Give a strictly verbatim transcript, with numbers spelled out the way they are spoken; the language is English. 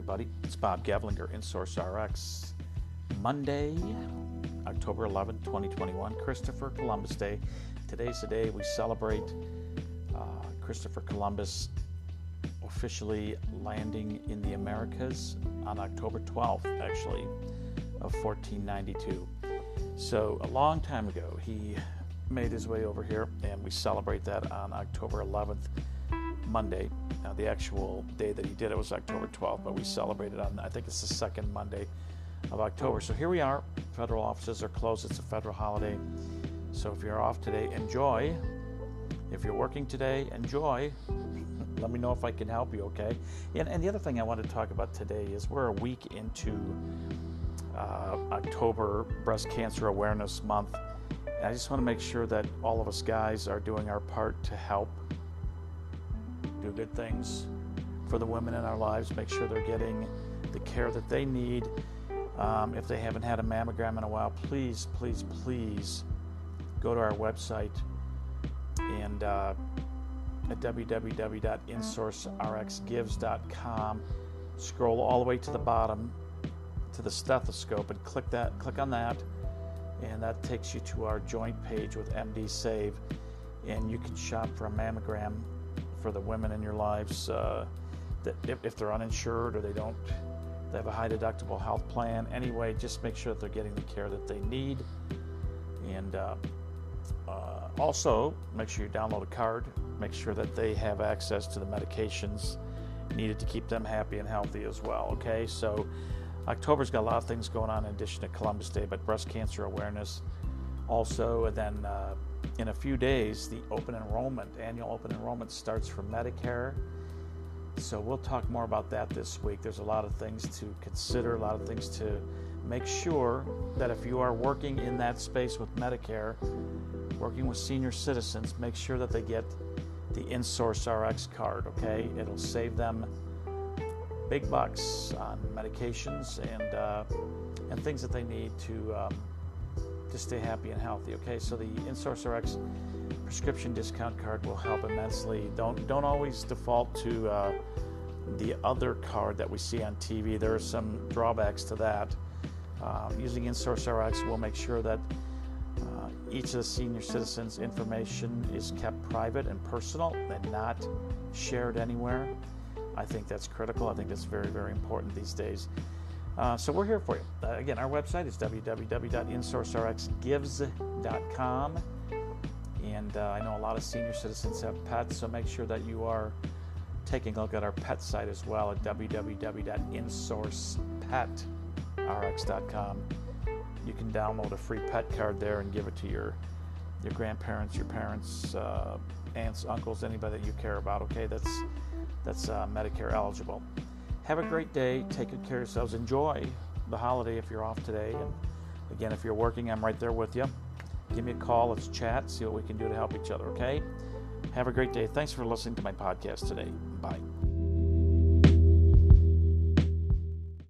everybody. It's Bob Gevlinger, InsourceRx. Monday, October eleventh, twenty twenty-one, Christopher Columbus Day. Today's the day we celebrate uh, Christopher Columbus officially landing in the Americas on October twelfth, actually, of fourteen ninety-two. So a long time ago, he made his way over here, and we celebrate that on October eleventh, Monday. Now, the actual day that he did it was October twelfth, but we celebrated on, I think it's the second Monday of October. So here we are. Federal offices are closed. It's a federal holiday. So if you're off today, enjoy. If you're working today, enjoy. Let me know if I can help you, okay? And, and the other thing I want to talk about today is we're a week into uh, October Breast Cancer Awareness Month. And I just want to make sure that all of us guys are doing our part to help do good things for the women in our lives, make sure they're getting the care that they need. Um, if they haven't had a mammogram in a while, please, please, please go to our website and uh, at w w w dot insource r x gives dot com. Scroll all the way to the bottom to the stethoscope and click that. Click on that, and that takes you to our joint page with M D Save, and you can shop for a mammogram for the women in your lives uh, that if, if they're uninsured or they don't. They have a high deductible health plan. Anyway, just make sure that they're getting the care that they need. And uh, uh, also, make sure you download a card. Make sure that they have access to the medications needed to keep them happy and healthy as well, okay? So October's got a lot of things going on in addition to Columbus Day, but breast cancer awareness also. And then uh, in a few days, the open enrollment, annual open enrollment starts for Medicare. So we'll talk more about that this week. There's a lot of things to consider, a lot of things to make sure that if you are working in that space with Medicare, working with senior citizens, make sure that they get the InsourceRx card, okay? It'll save them big bucks on medications and uh, and things that they need to um, to stay happy and healthy, okay? So the InsourceRx prescription discount card will help immensely. Don't don't always default to uh, the other card that we see on T V. There are some drawbacks to that. Uh, using InsourceRx will make sure that uh, each of the senior citizens' information is kept private and personal and not shared anywhere. I think that's critical. I think that's very, very important these days. Uh, so we're here for you. Uh, again, our website is w w w dot insource r x gives dot com. And uh, I know a lot of senior citizens have pets, so make sure that you are taking a look at our pet site as well at w w w dot insource pet r x dot com. You can download a free pet card there and give it to your your grandparents, your parents, uh, aunts, uncles, anybody that you care about. Okay, that's that's uh, Medicare eligible. Have a great day. Take good care of yourselves. Enjoy the holiday if you're off today. And again, if you're working, I'm right there with you. Give me a call. Let's chat. See what we can do to help each other, okay? Have a great day. Thanks for listening to my podcast today. Bye.